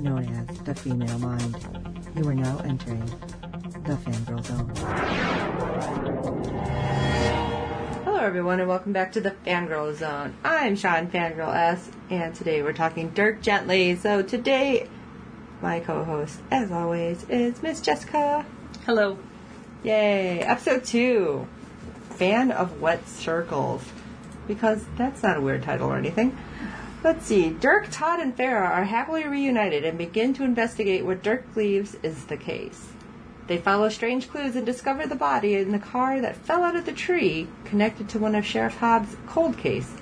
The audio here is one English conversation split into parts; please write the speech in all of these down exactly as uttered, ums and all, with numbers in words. known as the female mind. You are now entering the Fangirl Zone. Hello everyone and welcome back to the Fangirl Zone. I'm Sean Fangirl S and today we're talking Dirk Gently. So today my co-host, as always, is Miss Jessica. Hello. Yay. Episode two. Fan of Wet Circles, because that's not a weird title or anything. Let's see. Dirk, Todd, and Farah are happily reunited and begin to investigate what Dirk believes is the case. They follow strange clues and discover the body in the car that fell out of the tree connected to one of Sheriff Hobbs' cold case.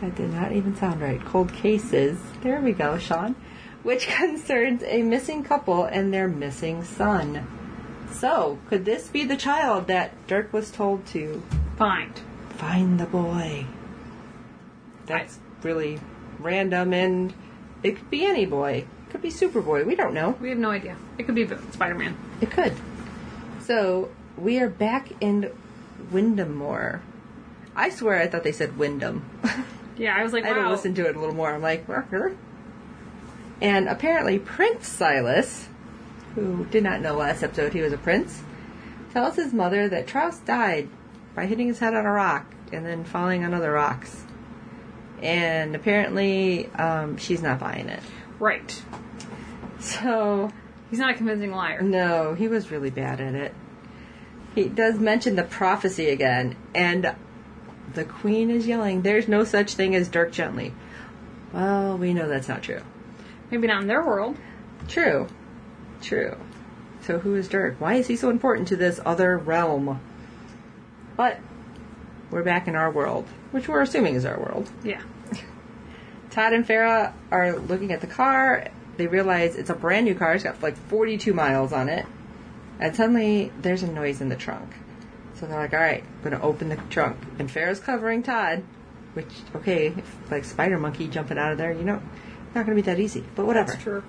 That did not even sound right. Cold cases. There we go, Sean. Which concerns a missing couple and their missing son. So, could this be the child that Dirk was told to find? Find the boy. That's I, really random, and it could be any boy. It could be Superboy. We don't know. We have no idea. It could be Spider-Man. It could. So, we are back in Windermere. I swear I thought they said Wyndham. Yeah, I was like, wow. I had to listen to it a little more. I'm like, Rucker. And apparently Prince Silas, who did not know last episode he was a prince, tells his mother that Troost died by hitting his head on a rock and then falling on other rocks. And apparently um, she's not buying it. Right. So... he's not a convincing liar. No, he was really bad at it. He does mention the prophecy again, and the queen is yelling, "There's no such thing as Dirk Gently." Well, we know that's not true. Maybe not in their world. True. True. So who is Dirk? Why is he so important to this other realm? But we're back in our world, which we're assuming is our world. Yeah. Todd and Farah are looking at the car. They realize it's a brand new car. It's got like forty-two miles on it. And suddenly there's a noise in the trunk. So they're like, all right, I'm going to open the trunk. And Farah's covering Todd, which, okay, if, like Spider Monkey jumping out of there, you know, not going to be that easy. But whatever. That's true.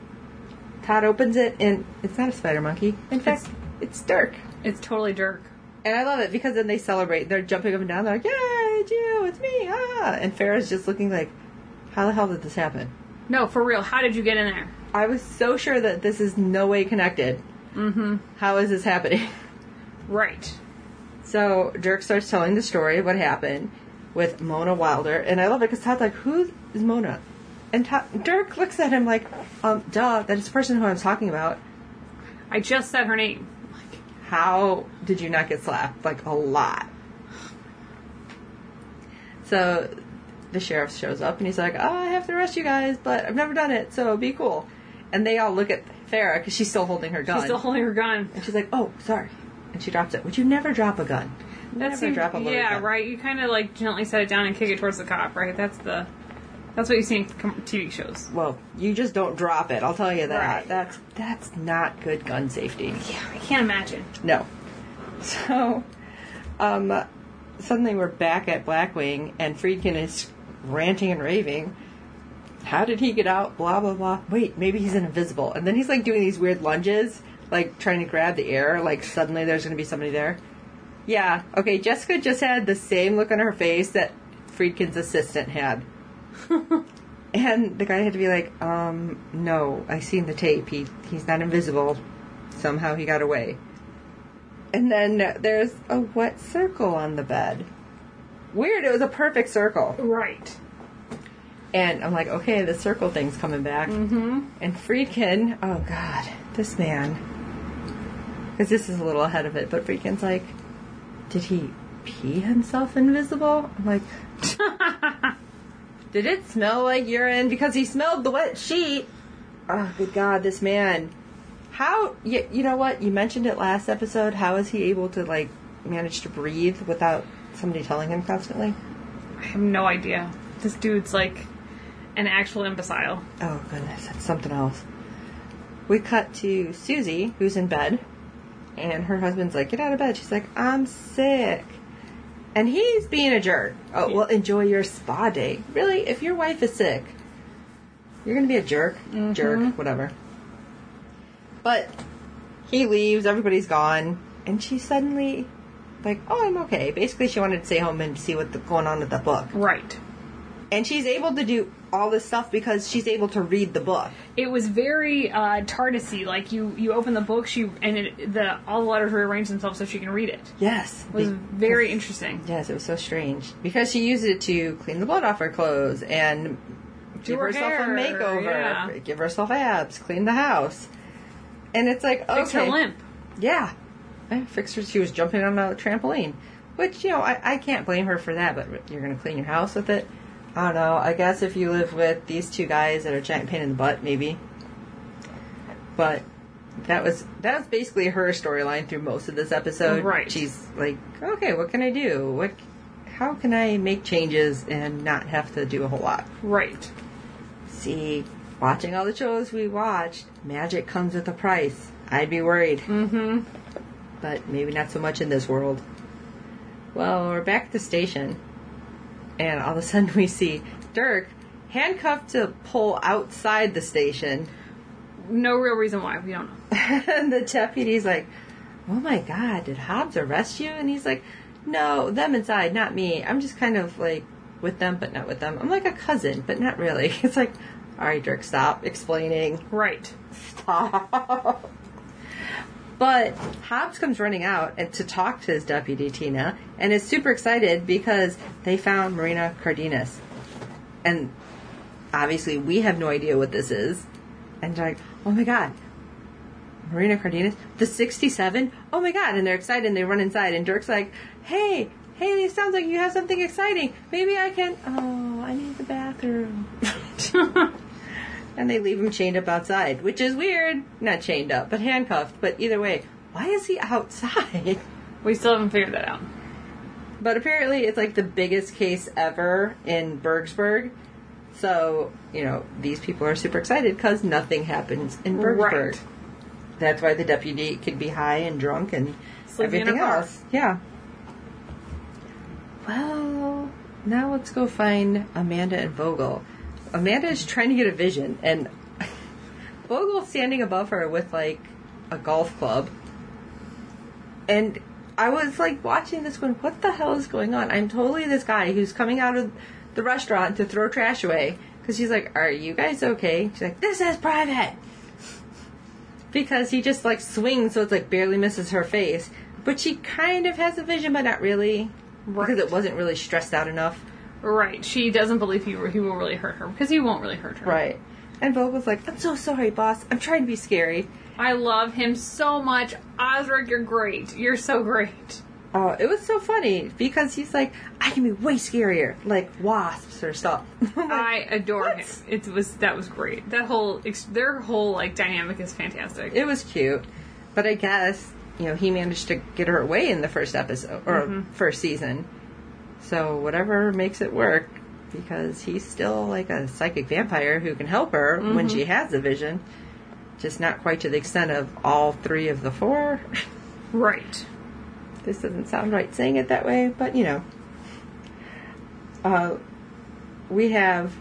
Todd opens it, and it's not a spider monkey. In fact, it's, it's Dirk. It's totally Dirk. And I love it, because then they celebrate. They're jumping up and down. They're like, yay, it's you, it's me, ah. And Farrah's just looking like, how the hell did this happen? No, for real, how did you get in there? I was so sure that this is no way connected. Mm-hmm. How is this happening? Right. So Dirk starts telling the story of what happened with Mona Wilder. And I love it, because Todd's like, who is Mona? And Todd, Dirk looks at him like, um, duh, that is the person who I'm talking about. I just said her name. Like, how did you not get slapped? Like, a lot. So the sheriff shows up, and he's like, oh, I have to arrest you guys, but I've never done it, so be cool. And they all look at Farah, because she's still holding her gun. She's still holding her gun. And she's like, oh, sorry. And she drops it. Would you never drop a gun? That never seemed, drop a loaded yeah, gun. Yeah, right? You kind of, like, gently set it down and kick it towards the cop, right? That's the... That's what you see in T V shows. Well, you just don't drop it. I'll tell you that. Right. That's that's not good gun safety. Yeah, I can't imagine. No. So, um, suddenly we're back at Blackwing, and Friedkin is ranting and raving. How did he get out? Blah, blah, blah. Wait, maybe he's invisible. And then he's, like, doing these weird lunges, like, trying to grab the air. Like, suddenly there's going to be somebody there. Yeah. Okay, Jessica just had the same look on her face that Friedkin's assistant had. And the guy had to be like, um, no, I seen the tape. He he's not invisible. Somehow he got away. And then there's a wet circle on the bed. Weird, it was a perfect circle. Right. And I'm like, okay, the circle thing's coming back. Mm-hmm. And Friedkin, oh God, this man. Because this is a little ahead of it, but Friedkin's like, did he pee himself invisible? I'm like... Did it smell like urine? Because he smelled the wet sheet. Oh, good God, this man. How, you, you know what? You mentioned it last episode. How is he able to, like, manage to breathe without somebody telling him constantly? I have no idea. This dude's, like, an actual imbecile. Oh, goodness. That's something else. We cut to Susie, who's in bed, and her husband's like, get out of bed. She's like, I'm sick. And he's being a jerk. Oh, well, enjoy your spa day. Really? If your wife is sick, you're going to be a jerk. Mm-hmm. Jerk, whatever. But he leaves. Everybody's gone. And she suddenly, like, oh, I'm okay. Basically, she wanted to stay home and see what's going on with the book. Right. And she's able to do all this stuff because she's able to read the book. It was very uh, TARDIS-y. Like, you, you open the book, she and it, the all the letters rearrange themselves so she can read it. Yes. It was the, very interesting. Yes, it was so strange. Because she used it to clean the blood off her clothes and do give her herself hair, a makeover, yeah. Give herself abs, clean the house. And it's like, okay. Fix her limp. Yeah. I fixed her. She was jumping on a trampoline. Which, you know, I, I can't blame her for that, but you're going to clean your house with it? I don't know. I guess if you live with these two guys that are a giant pain in the butt, maybe. But that was that was basically her storyline through most of this episode. Right. She's like, okay, what can I do? What? How can I make changes and not have to do a whole lot? Right. See, watching all the shows we watched, magic comes with a price. I'd be worried. Mm-hmm. But maybe not so much in this world. Well, we're back at the station. And all of a sudden we see Dirk handcuffed to pull outside the station. No real reason why. We don't know. And the deputy's like, oh my God, did Hobbs arrest you? And he's like, no, them inside, not me. I'm just kind of like with them, but not with them. I'm like a cousin, but not really. It's like, all right, Dirk, stop explaining. Right. Stop. But Hobbs comes running out to talk to his deputy, Tina, and is super excited because they found Marina Cardenas. And obviously we have no idea what this is. And they're like, oh my God, Marina Cardenas? The sixty-seven? Oh my God. And they're excited and they run inside. And Dirk's like, hey, hey, it sounds like you have something exciting. Maybe I can... Oh, I need the bathroom. And they leave him chained up outside, which is weird. Not chained up, but handcuffed. But either way, why is he outside? We still haven't figured that out. But apparently it's like the biggest case ever in Bergsburg. So, you know, these people are super excited because nothing happens in Bergsburg. Right. That's why the deputy could be high and drunk and sleeping everything else. Yeah. Well, now let's go find Amanda and Vogel. Amanda is trying to get a vision, and Vogel's standing above her with, like, a golf club. And I was, like, watching this going, what the hell is going on? I'm totally this guy who's coming out of the restaurant to throw trash away. Because she's like, are you guys okay? She's like, this is private! Because he just, like, swings so it's, like, barely misses her face. But she kind of has a vision, but not really. Right. Because it wasn't really stressed out enough. Right. She doesn't believe he, he will really hurt her, because he won't really hurt her. Right. And Vogel's like, I'm so sorry, boss. I'm trying to be scary. I love him so much. Osric, you're great. You're so great. Oh, it was so funny, because he's like, I can be way scarier, like wasps or stuff. Like, I adore what? him. It was That was great. That whole, their whole, like, dynamic is fantastic. It was cute. But I guess, you know, he managed to get her away in the first episode, or mm-hmm. first season. So whatever makes it work, because he's still like a psychic vampire who can help her mm-hmm. when she has the vision, just not quite to the extent of all three of the four. Right. This doesn't sound right saying it that way, but you know. Uh, we have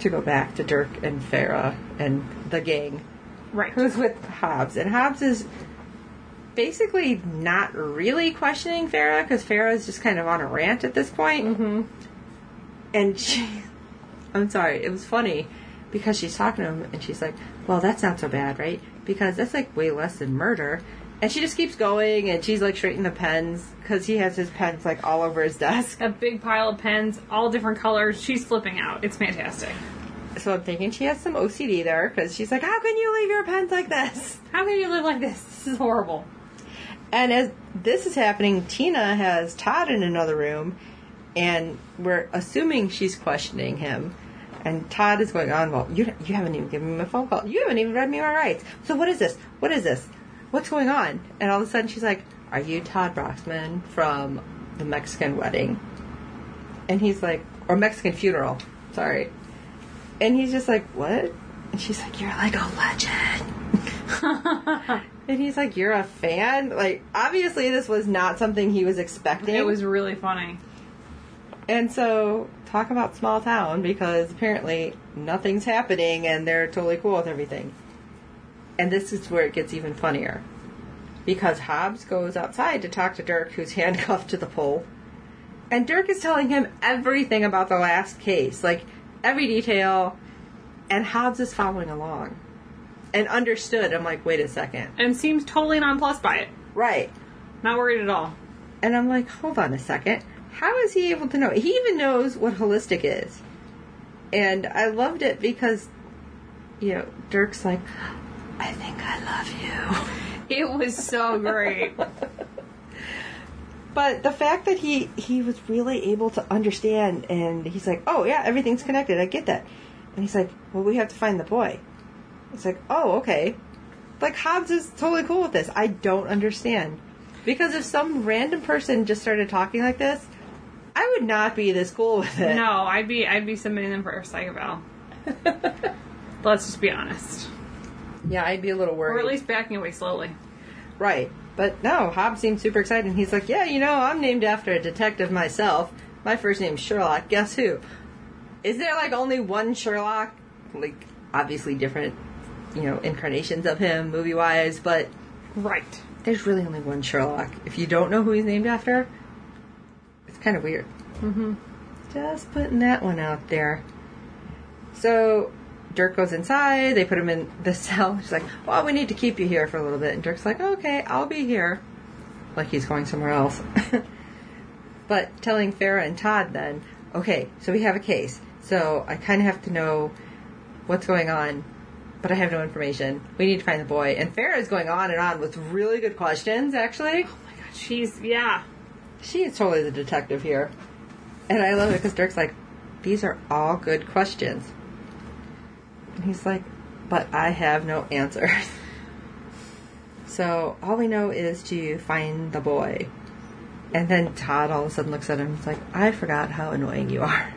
to go back to Dirk and Farah and the gang. Right. Who's with Hobbs. And Hobbs is... basically not really questioning Farah, because Farah's just kind of on a rant at this point. Mm-hmm. And she... I'm sorry, it was funny, because she's talking to him, and she's like, well, that's not so bad, right? Because that's, like, way less than murder. And she just keeps going, and she's, like, straightening the pens, because he has his pens, like, all over his desk. A big pile of pens, all different colors. She's flipping out. It's fantastic. So I'm thinking she has some O C D there, because she's like, how can you leave your pens like this? How can you live like this? This is horrible. And as this is happening, Tina has Todd in another room, and we're assuming she's questioning him. And Todd is going on, well, you, you haven't even given me a phone call. You haven't even read me my rights. So what is this? What is this? What's going on? And all of a sudden she's like, are you Todd Brotzman from the Mexican wedding? And he's like, or Mexican funeral. Sorry. And he's just like, what? And she's like, you're like a legend. And he's like, you're a fan? Like, obviously this was not something he was expecting. It was really funny. And so, talk about small town, because apparently nothing's happening and they're totally cool with everything. And this is where it gets even funnier. Because Hobbs goes outside to talk to Dirk, who's handcuffed to the pole. And Dirk is telling him everything about the last case. Like, every detail. And Hobbs is following along. And understood. I'm like, wait a second. And seems totally nonplussed by it. Right. Not worried at all. And I'm like, hold on a second. How is he able to know? He even knows what holistic is. And I loved it because, you know, Dirk's like, I think I love you. It was so great. But the fact that he, he was really able to understand, and he's like, oh, yeah, everything's connected. I get that. And he's like, well, we have to find the boy. It's like, oh, okay. Like, Hobbs is totally cool with this. I don't understand. Because if some random person just started talking like this, I would not be this cool with it. No, I'd be, I'd be submitting them for a psychoval. Let's just be honest. Yeah, I'd be a little worried. Or at least backing away slowly. Right. But no, Hobbs seemed super excited. And he's like, yeah, you know, I'm named after a detective myself. My first name's Sherlock. Guess who? Is there, like, only one Sherlock? Like, obviously different, you know, incarnations of him, movie-wise, but... Right. There's really only one Sherlock. If you don't know who he's named after, it's kind of weird. Mm-hmm. Just putting that one out there. So... Dirk goes inside, they put him in the cell. She's like, well, we need to keep you here for a little bit. And Dirk's like, okay, I'll be here. Like he's going somewhere else. But telling Farrah and Todd then, okay, so we have a case. So I kind of have to know what's going on, but I have no information. We need to find the boy. And Farrah's going on and on with really good questions, actually. Oh, my God, she's, yeah. She is totally the detective here. And I love it because Dirk's like, these are all good questions. And he's like, but I have no answers. So all we know is to find the boy. And then Todd all of a sudden looks at him and is like, I forgot how annoying you are.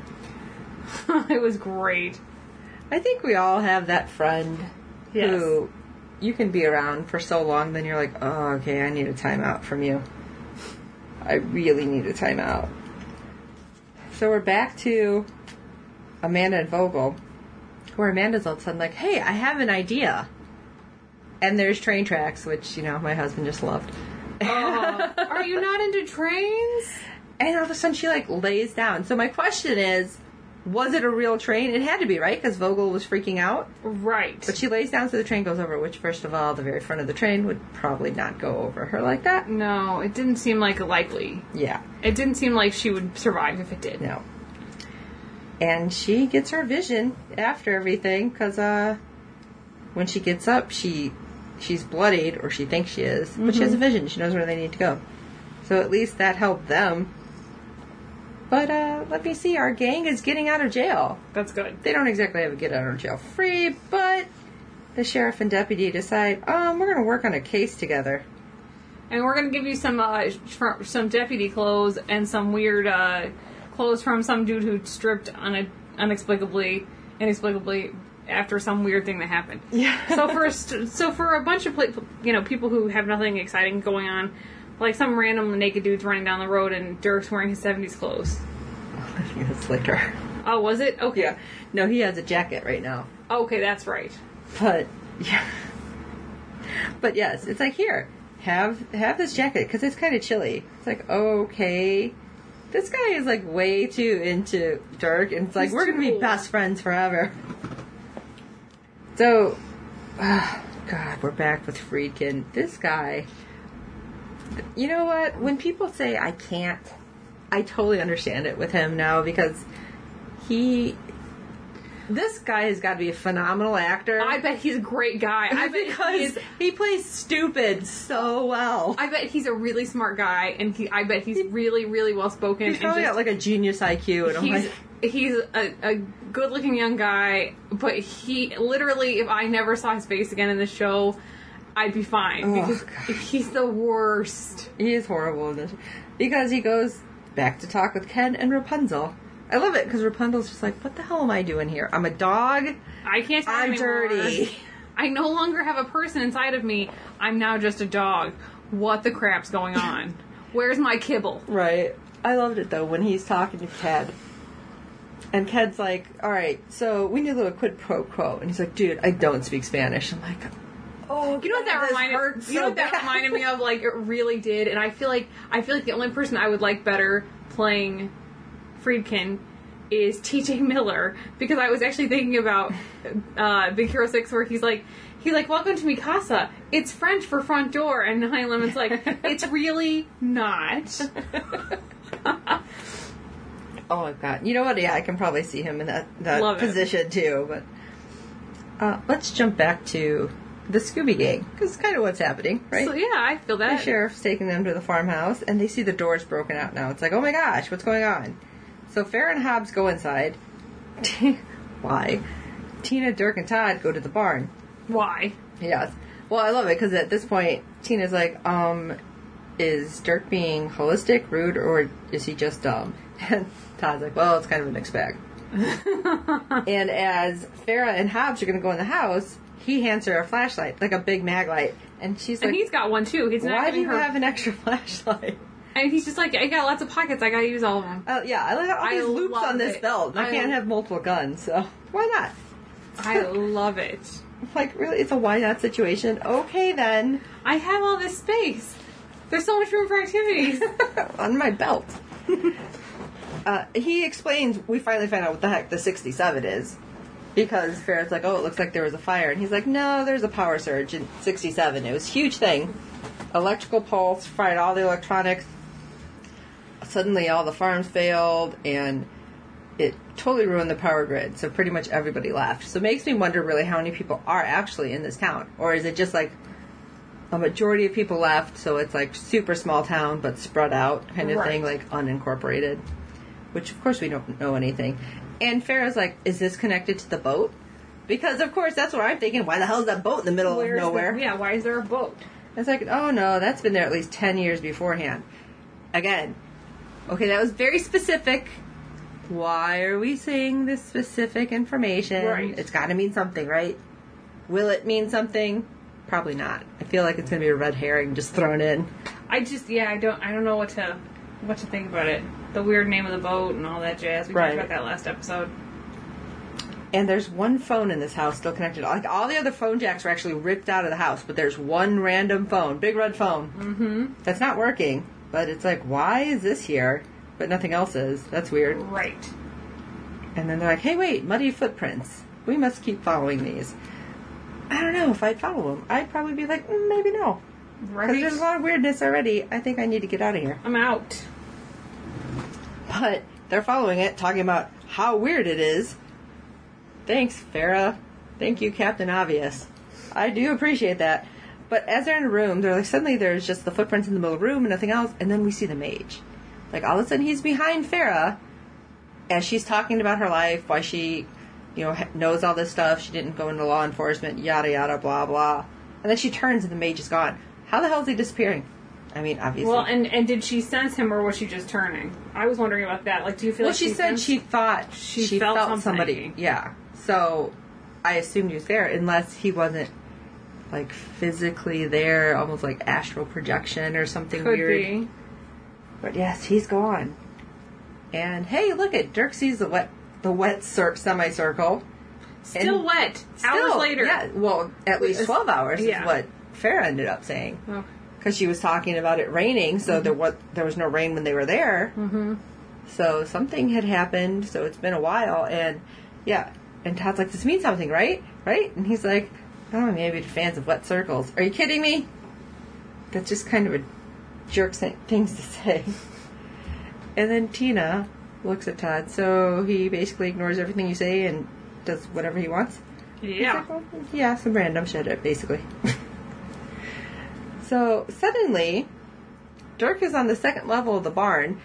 It was great. I think we all have that friend yes. who you can be around for so long, then you're like, oh, okay, I need a timeout from you. I really need a timeout. So we're back to Amanda and Vogel. Where Amanda's all of a sudden like, hey, I have an idea. And there's train tracks, which, you know, my husband just loved. Oh, are you not into trains? And all of a sudden she, like, lays down. So my question is, was it a real train? It had to be, right? Because Vogel was freaking out. Right. But she lays down so the train goes over, which, first of all, the very front of the train would probably not go over her like that. No, it didn't seem like likely. Yeah. It didn't seem like she would survive if it did. No. And she gets her vision after everything, because uh, when she gets up, she she's bloodied, or she thinks she is, but mm-hmm. she has a vision. She knows where they need to go. So at least that helped them. But uh, let me see, our gang is getting out of jail. That's good. They don't exactly have a get out of jail free, but the sheriff and deputy decide, um, we're going to work on a case together. And we're going to give you some, uh, tr- some deputy clothes and some weird... Uh clothes from some dude who stripped un- inexplicably, inexplicably after some weird thing that happened. Yeah. so for st- so for a bunch of pla- you know people who have nothing exciting going on, like some random naked dudes running down the road and Dirk's wearing his seventies clothes. I think that's later. Oh, was it? Okay. Yeah. No, he has a jacket right now. Okay, that's right. But yeah. But yes, it's like here, have have this jacket because it's kind of chilly. It's like okay. This guy is, like, way too into Dirk, and it's like, he's we're going to be best friends forever. So, oh, God, we're back with Friedkin. This guy, you know what? When people say, I can't, I totally understand it with him now, because he, this guy has got to be a phenomenal actor. I bet he's a great guy. I bet because he plays stupid so well. I bet he's a really smart guy, and he, I bet he's really, really well-spoken. He's probably and just, got, like, a genius I Q. And he's like, he's a, a good-looking young guy, but he, literally, if I never saw his face again in the show, I'd be fine. Because oh, he's the worst. He is horrible in this. Because he goes back to talk with Ken and Rapunzel. I love it because Rapunzel's just like, what the hell am I doing here? I'm a dog. I can't tell I'm anymore. Dirty. I no longer have a person inside of me. I'm now just a dog. What the crap's going on? Where's my kibble? Right. I loved it, though, when he's talking to Ted. And Ted's like, all right, so we need a little quid pro quo. And he's like, dude, I don't speak Spanish. I'm like, oh, you know what that reminded so you know what that reminded me of? Like, it really did. And I feel like I feel like the only person I would like better playing Friedkin is T J Miller, because I was actually thinking about uh, Big Hero Six, where he's like, he's like, welcome to mi casa. It's French for front door, and Honey Lemon's like, it's really not. Oh, my God. You know what? Yeah, I can probably see him in that, that position, it. too. But uh, let's jump back to the Scooby Gang, because it's kind of what's happening, right? So, yeah, I feel that. The sheriff's taking them to the farmhouse, and they see the doors broken out now. It's like, oh, my gosh, what's going on? So Farrah and Hobbs go inside. Why? Tina, Dirk, and Todd go to the barn. Why? Yes. Well, I love it, because at this point, Tina's like, um, is Dirk being holistic, rude, or is he just dumb? And Todd's like, well, it's kind of a mixed bag. And as Farrah and Hobbs are going to go in the house, he hands her a flashlight, like a big mag light. And she's like... And he's got one, too. He's not Why do you her... have an extra flashlight? And he's just like, I got lots of pockets. I got to use all of them. Oh, yeah. I have all these I loops on this it. belt. I, I can't have multiple guns, so why not? I love it. Like, really? It's a why not situation? Okay, then. I have all this space. There's so much room for activities. On my belt. Uh, he explains, we finally find out what the heck the sixty-seven is, because Farrah's like, oh, it looks like there was a fire. And he's like, no, there's a power surge in sixty-seven. It was a huge thing. Electrical pulse fried all the electronics. Suddenly all the farms failed, and it totally ruined the power grid. So pretty much everybody left. So it makes me wonder really how many people are actually in this town. Or is it just like a majority of people left, so it's like super small town but spread out kind of right. thing, like unincorporated. Which, of course, we don't know anything. And Farrah's like, is this connected to the boat? Because, of course, that's what I'm thinking. Why the hell is that boat in the middle Where's of nowhere? The, yeah, why is there a boat? It's like, oh, no, that's been there at least ten years beforehand. Again, okay, that was very specific. Why are we seeing this specific information? Right. It's got to mean something, right? Will it mean something? Probably not. I feel like it's going to be a red herring just thrown in. I just, yeah, I don't, I don't know what to... What you think about it? The weird name of the boat and all that jazz. We right. talked about that last episode. And there's one phone in this house still connected. Like, all the other phone jacks were actually ripped out of the house, but there's one random phone. Big red phone. Mm-hmm. That's not working. But it's like, why is this here? But nothing else is. That's weird. Right. And then they're like, hey, wait, muddy footprints. We must keep following these. I don't know if I'd follow them. I'd probably be like, mm, maybe no. Right. Because there's a lot of weirdness already. I think I need to get out of here. I'm out. But they're following it, talking about how weird it is. Thanks, Farrah. Thank you, Captain Obvious. I do appreciate that. But as they're in a room, they're like, suddenly there's just the footprints in the middle of the room and nothing else, and then we see the mage. Like, all of a sudden he's behind Farrah, and she's talking about her life, why she, you know, knows all this stuff, she didn't go into law enforcement, yada, yada, blah, blah. And then she turns and the mage is gone. How the hell is he disappearing? I mean, obviously. Well, and, and did she sense him, or was she just turning? I was wondering about that. Like, do you feel well, like she, she said she thought she, she felt, felt somebody. Yeah. So I assumed he was there, unless he wasn't, like, physically there, almost like astral projection or something Could weird. Be. But yes, he's gone. And hey, look at Dirk sees the wet, the wet cir- semicircle. Still and wet. Still, hours later. Yeah. Well, at least twelve hours yeah. is what Farrah ended up saying, because oh. she was talking about it raining, so mm-hmm. there was there was no rain when they were there. Mm-hmm. So something had happened. So it's been a while, and yeah, and Todd's like, "This means something, right? Right?" And he's like, "Oh, maybe the fans of wet circles. Are you kidding me? That's just kind of a jerk things to say." And then Tina looks at Todd, so he basically ignores everything you say and does whatever he wants. Yeah, like, well, yeah, some random shit, basically. So, suddenly, Dirk is on the second level of the barn,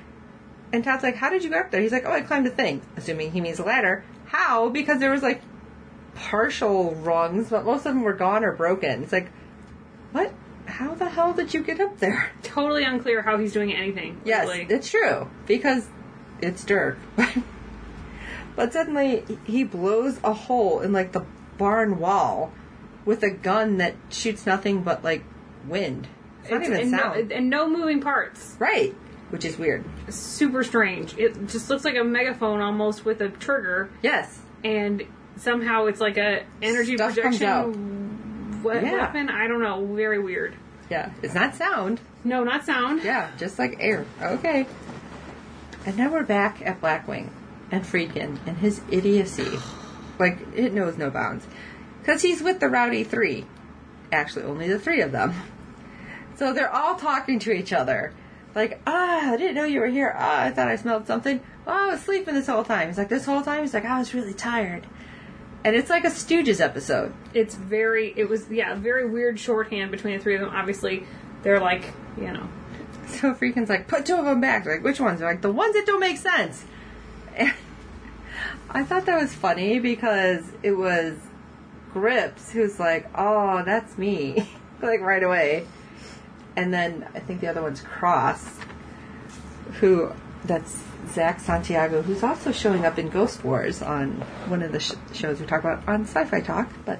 and Todd's like, how did you get up there? He's like, oh, I climbed a thing, assuming he means a ladder. How? Because there was, like, partial rungs, but most of them were gone or broken. It's like, what? How the hell did you get up there? Totally unclear how he's doing anything. Yes, really. It's true, because it's Dirk. But suddenly he blows a hole in, like, the barn wall with a gun that shoots nothing but, like, wind. It's not it's, even and sound. No, and no moving parts. Right. Which is weird. Super strange. It just looks like a megaphone almost with a trigger. Yes. And somehow it's like a energy Stuff projection what yeah. weapon. I don't know. Very weird. Yeah. It's not sound. No, not sound. Yeah. Just like air. Okay. And now we're back at Blackwing and Friedkin and his idiocy. Like, it knows no bounds. Because he's with the Rowdy Three. Actually, only the three of them. So they're all talking to each other. Like, ah, I didn't know you were here. Ah, I thought I smelled something. Oh, I was sleeping this whole time. He's like, this whole time? He's like, I was really tired. And it's like a Stooges episode. It's very, it was, yeah, very weird shorthand between the three of them. Obviously, they're like, you know. So Friedkin's like, put two of them back. They're like, which ones? They're like, the ones that don't make sense. And I thought that was funny because it was Grips who's like, oh, that's me. Like, right away. And then I think the other one's Cross, who, that's Zach Santiago, who's also showing up in Ghost Wars on one of the sh- shows we talk about on Sci-Fi Talk. But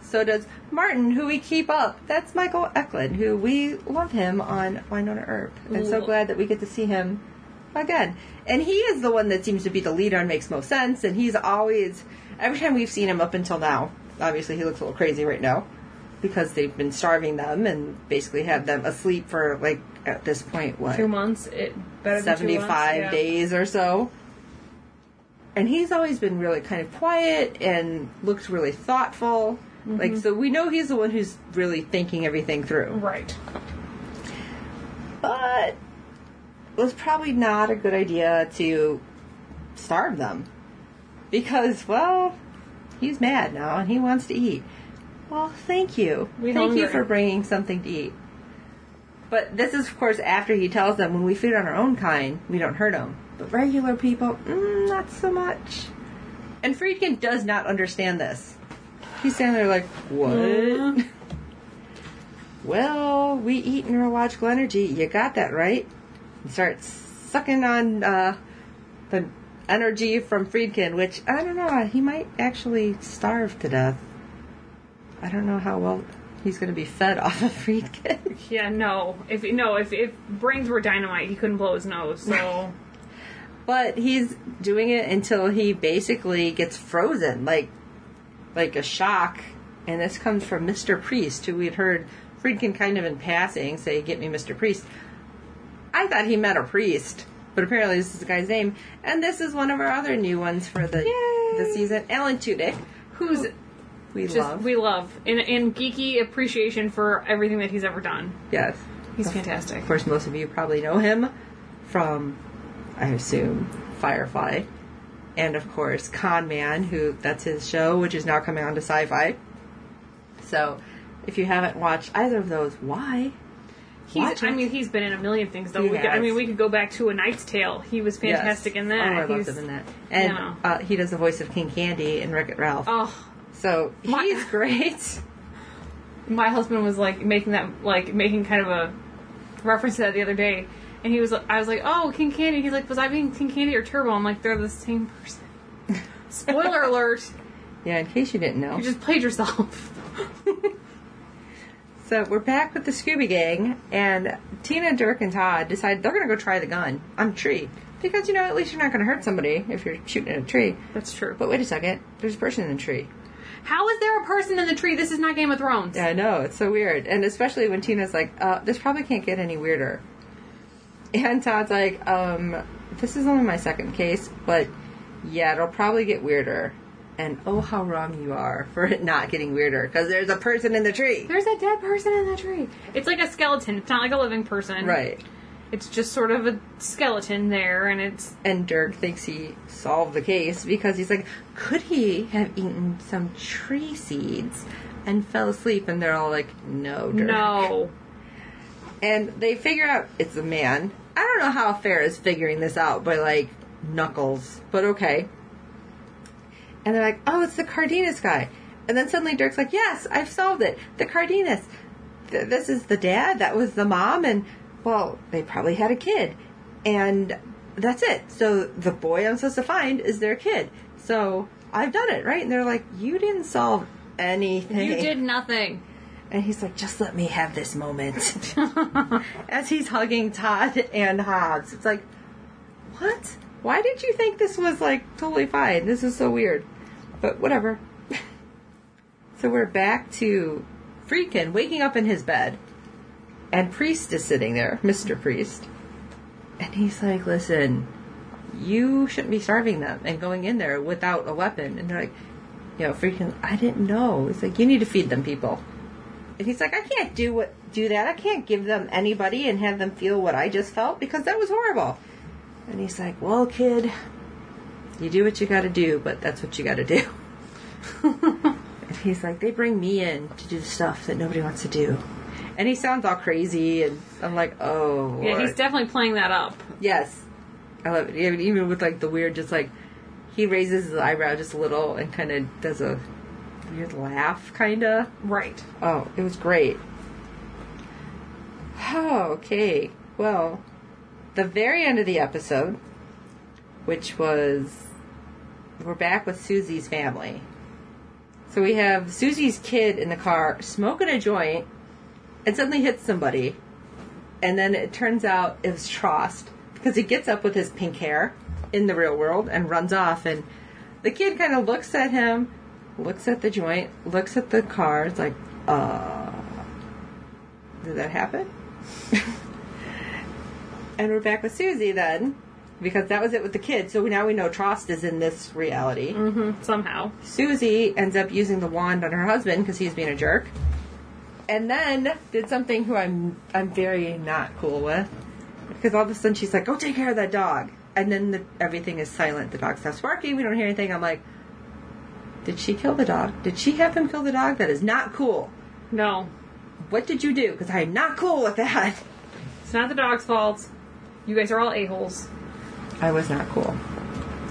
so does Martin, who we keep up. That's Michael Eklund, who we love him on Winona Earp. I'm so glad that we get to see him again. And he is the one that seems to be the leader and makes most sense. And he's always, every time we've seen him up until now, obviously he looks a little crazy right now, because they've been starving them and basically had them asleep for, like, at this point, what? Two months. It better seventy-five than two months, yeah. days or so. And he's always been really kind of quiet and looks really thoughtful. Mm-hmm. Like, so we know he's the one who's really thinking everything through. Right. But it was probably not a good idea to starve them. Because, well, he's mad now and he wants to eat. Well, thank you. We thank hungry. you for bringing something to eat. But this is, of course, after he tells them, when we feed on our own kind, we don't hurt them. But regular people, mm, not so much. And Friedkin does not understand this. He's standing there like, what? Yeah. Well, we eat neurological energy. You got that, right? And starts sucking on uh, the energy from Friedkin, which, I don't know, he might actually starve to death. I don't know how well he's going to be fed off of Friedkin. Yeah, no. If no, if, if brains were dynamite, he couldn't blow his nose, so... But he's doing it until he basically gets frozen, like like a shock. And this comes from Mister Priest, who we'd heard Friedkin kind of in passing say, get me Mister Priest. I thought he met a priest, but apparently this is the guy's name. And this is one of our other new ones for the, the season, Alan Tudyk, who's... We Just, love. We love. And, and geeky appreciation for everything that he's ever done. Yes. He's of, fantastic. Of course, most of you probably know him from, I assume, Firefly. And, of course, Con Man, who, that's his show, which is now coming on to Sci-Fi. So, if you haven't watched either of those, why? He's, Watch I it. mean, he's been in a million things, though. We could, I mean, we could go back to A Knight's Tale. He was fantastic yes. in that. Oh, I loved him in that. And you know. uh, he does the voice of King Candy in Wreck-It Ralph. Oh, So he's my, great. My husband was like making that, like making kind of a reference to that the other day, and he was, I was like, "Oh, King Candy." He's like, "Was I being King Candy or Turbo?" I'm like, "They're the same person." Spoiler alert. Yeah, in case you didn't know, you just played yourself. So we're back with the Scooby Gang, and Tina, Dirk, and Todd decide they're going to go try the gun on a tree. Because, you know, at least you're not going to hurt somebody if you're shooting at a tree. That's true. But wait a second, there's a person in the tree. How is there a person in the tree? This is not Game of Thrones. Yeah, I know. It's so weird. And especially when Tina's like, uh, this probably can't get any weirder. And Todd's like, um, this is only my second case, but yeah, it'll probably get weirder. And oh, how wrong you are for it not getting weirder, because there's a person in the tree. There's a dead person in the tree. It's like a skeleton. It's not like a living person. Right. It's just sort of a skeleton there, and it's... And Dirk thinks he solved the case, because he's like, could he have eaten some tree seeds and fell asleep? And they're all like, no, Dirk. No. And they figure out it's a man. I don't know how fair is figuring this out by, like, knuckles, but okay. And they're like, oh, it's the Cardenas guy. And then suddenly Dirk's like, yes, I've solved it. The Cardenas. Th- this is the dad. That was the mom, and... Well, they probably had a kid. And that's it. So the boy I'm supposed to find is their kid. So I've done it, right? And they're like, you didn't solve anything. You did nothing. And he's like, just let me have this moment. As he's hugging Todd and Hobbs. It's like, what? Why did you think this was, like, totally fine? This is so weird. But whatever. So we're back to Friedkin waking up in his bed. And Priest is sitting there, Mister Priest. And he's like, listen, you shouldn't be starving them and going in there without a weapon. And they're like, you know, Friedkin, I didn't know. He's like, you need to feed them people. And he's like, I can't do what do that. I can't give them anybody and have them feel what I just felt because that was horrible. And he's like, well, kid, you do what you got to do, but that's what you got to do. And he's like, they bring me in to do the stuff that nobody wants to do. And he sounds all crazy, and I'm like, oh, Lord. Yeah, he's definitely playing that up. Yes. I love it. Even, even with, like, the weird, just, like, he raises his eyebrow just a little and kind of does a weird laugh, kind of. Right. Oh, it was great. Oh, okay. Well, the very end of the episode, which was, we're back with Susie's family. So we have Susie's kid in the car smoking a joint and suddenly hits somebody. And then it turns out it was Troost, because he gets up with his pink hair in the real world and runs off. And the kid kind of looks at him, looks at the joint, looks at the car. It's like, uh, did that happen? And we're back with Susie then, because that was it with the kid. So now we know Troost is in this reality. Mm-hmm, somehow. Susie ends up using the wand on her husband because he's being a jerk. And then did something who I'm I'm very not cool with. Because all of a sudden she's like, go take care of that dog. And then the, everything is silent. The dog stops barking. We don't hear anything. I'm like, did she kill the dog? Did she have him kill the dog? That is not cool. No. What did you do? Because I'm not cool with that. It's not the dog's fault. You guys are all a-holes. I was not cool.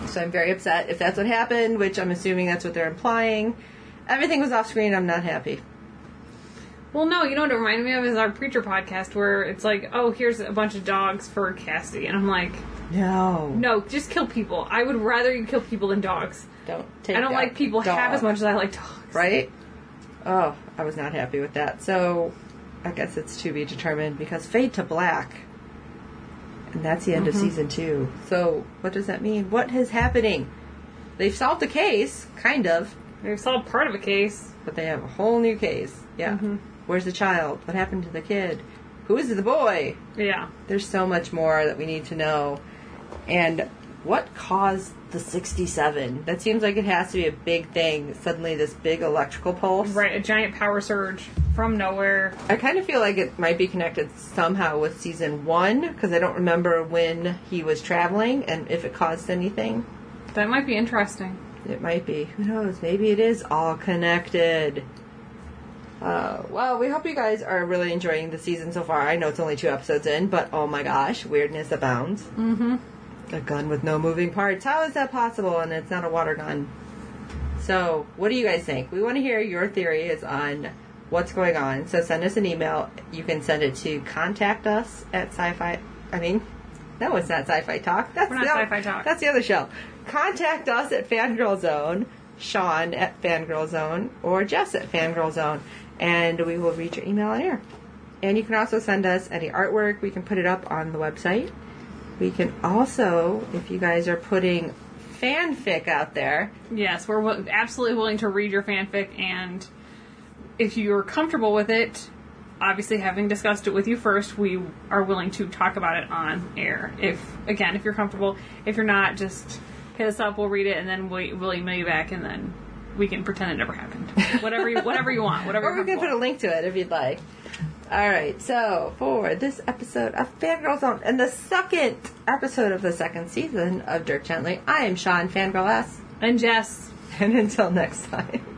So I'm very upset if that's what happened, which I'm assuming that's what they're implying. Everything was off screen. I'm not happy. Well, no, you know what it reminded me of is our Preacher podcast where it's like, oh, here's a bunch of dogs for Cassidy. And I'm like, no. No, just kill people. I would rather you kill people than dogs. Don't take I don't like people dog. half as much as I like dogs. Right? Oh, I was not happy with that. So I guess it's to be determined because fade to black. And that's the end mm-hmm. of season two. So what does that mean? What is happening? They've solved a case, kind of. They've solved part of a case. But they have a whole new case. Yeah. Mm-hmm. Where's the child? What happened to the kid? Who is the boy? Yeah. There's so much more that we need to know. And what caused the sixty-seven? That seems like it has to be a big thing. Suddenly this big electrical pulse. Right, a giant power surge from nowhere. I kind of feel like it might be connected somehow with season one, because I don't remember when he was traveling and if it caused anything. That might be interesting. It might be. Who knows? Maybe it is all connected. Uh, well, we hope you guys are really enjoying the season so far. I know it's only two episodes in, but oh my gosh, weirdness abounds. Mm-hmm. A gun with no moving parts. How is that possible? And it's not a water gun. So, what do you guys think? We want to hear your theories on what's going on. So send us an email. You can send it to contact us at sci-fi. I mean, no, it's not sci-fi talk. That's We're not sci-fi talk. That's the other show. Contact us at Fangirl Zone, Sean at Fangirl Zone, or Jess at Fangirl Zone. And we will read your email on air. And you can also send us any artwork. We can put it up on the website. We can also, if you guys are putting fanfic out there. Yes, we're w- absolutely willing to read your fanfic. And if you're comfortable with it, obviously having discussed it with you first, we are willing to talk about it on air. If, again, if you're comfortable. If you're not, just hit us up. We'll read it. And then we'll, we'll email you back. And then we can pretend it never happened. Whatever you, whatever you want. Whatever. Or we can put a link to it if you'd like. All right. So for this episode of Fangirl Zone and the second episode of the second season of Dirk Gently, I am Sean Fangirl S. And Jess. And until next time.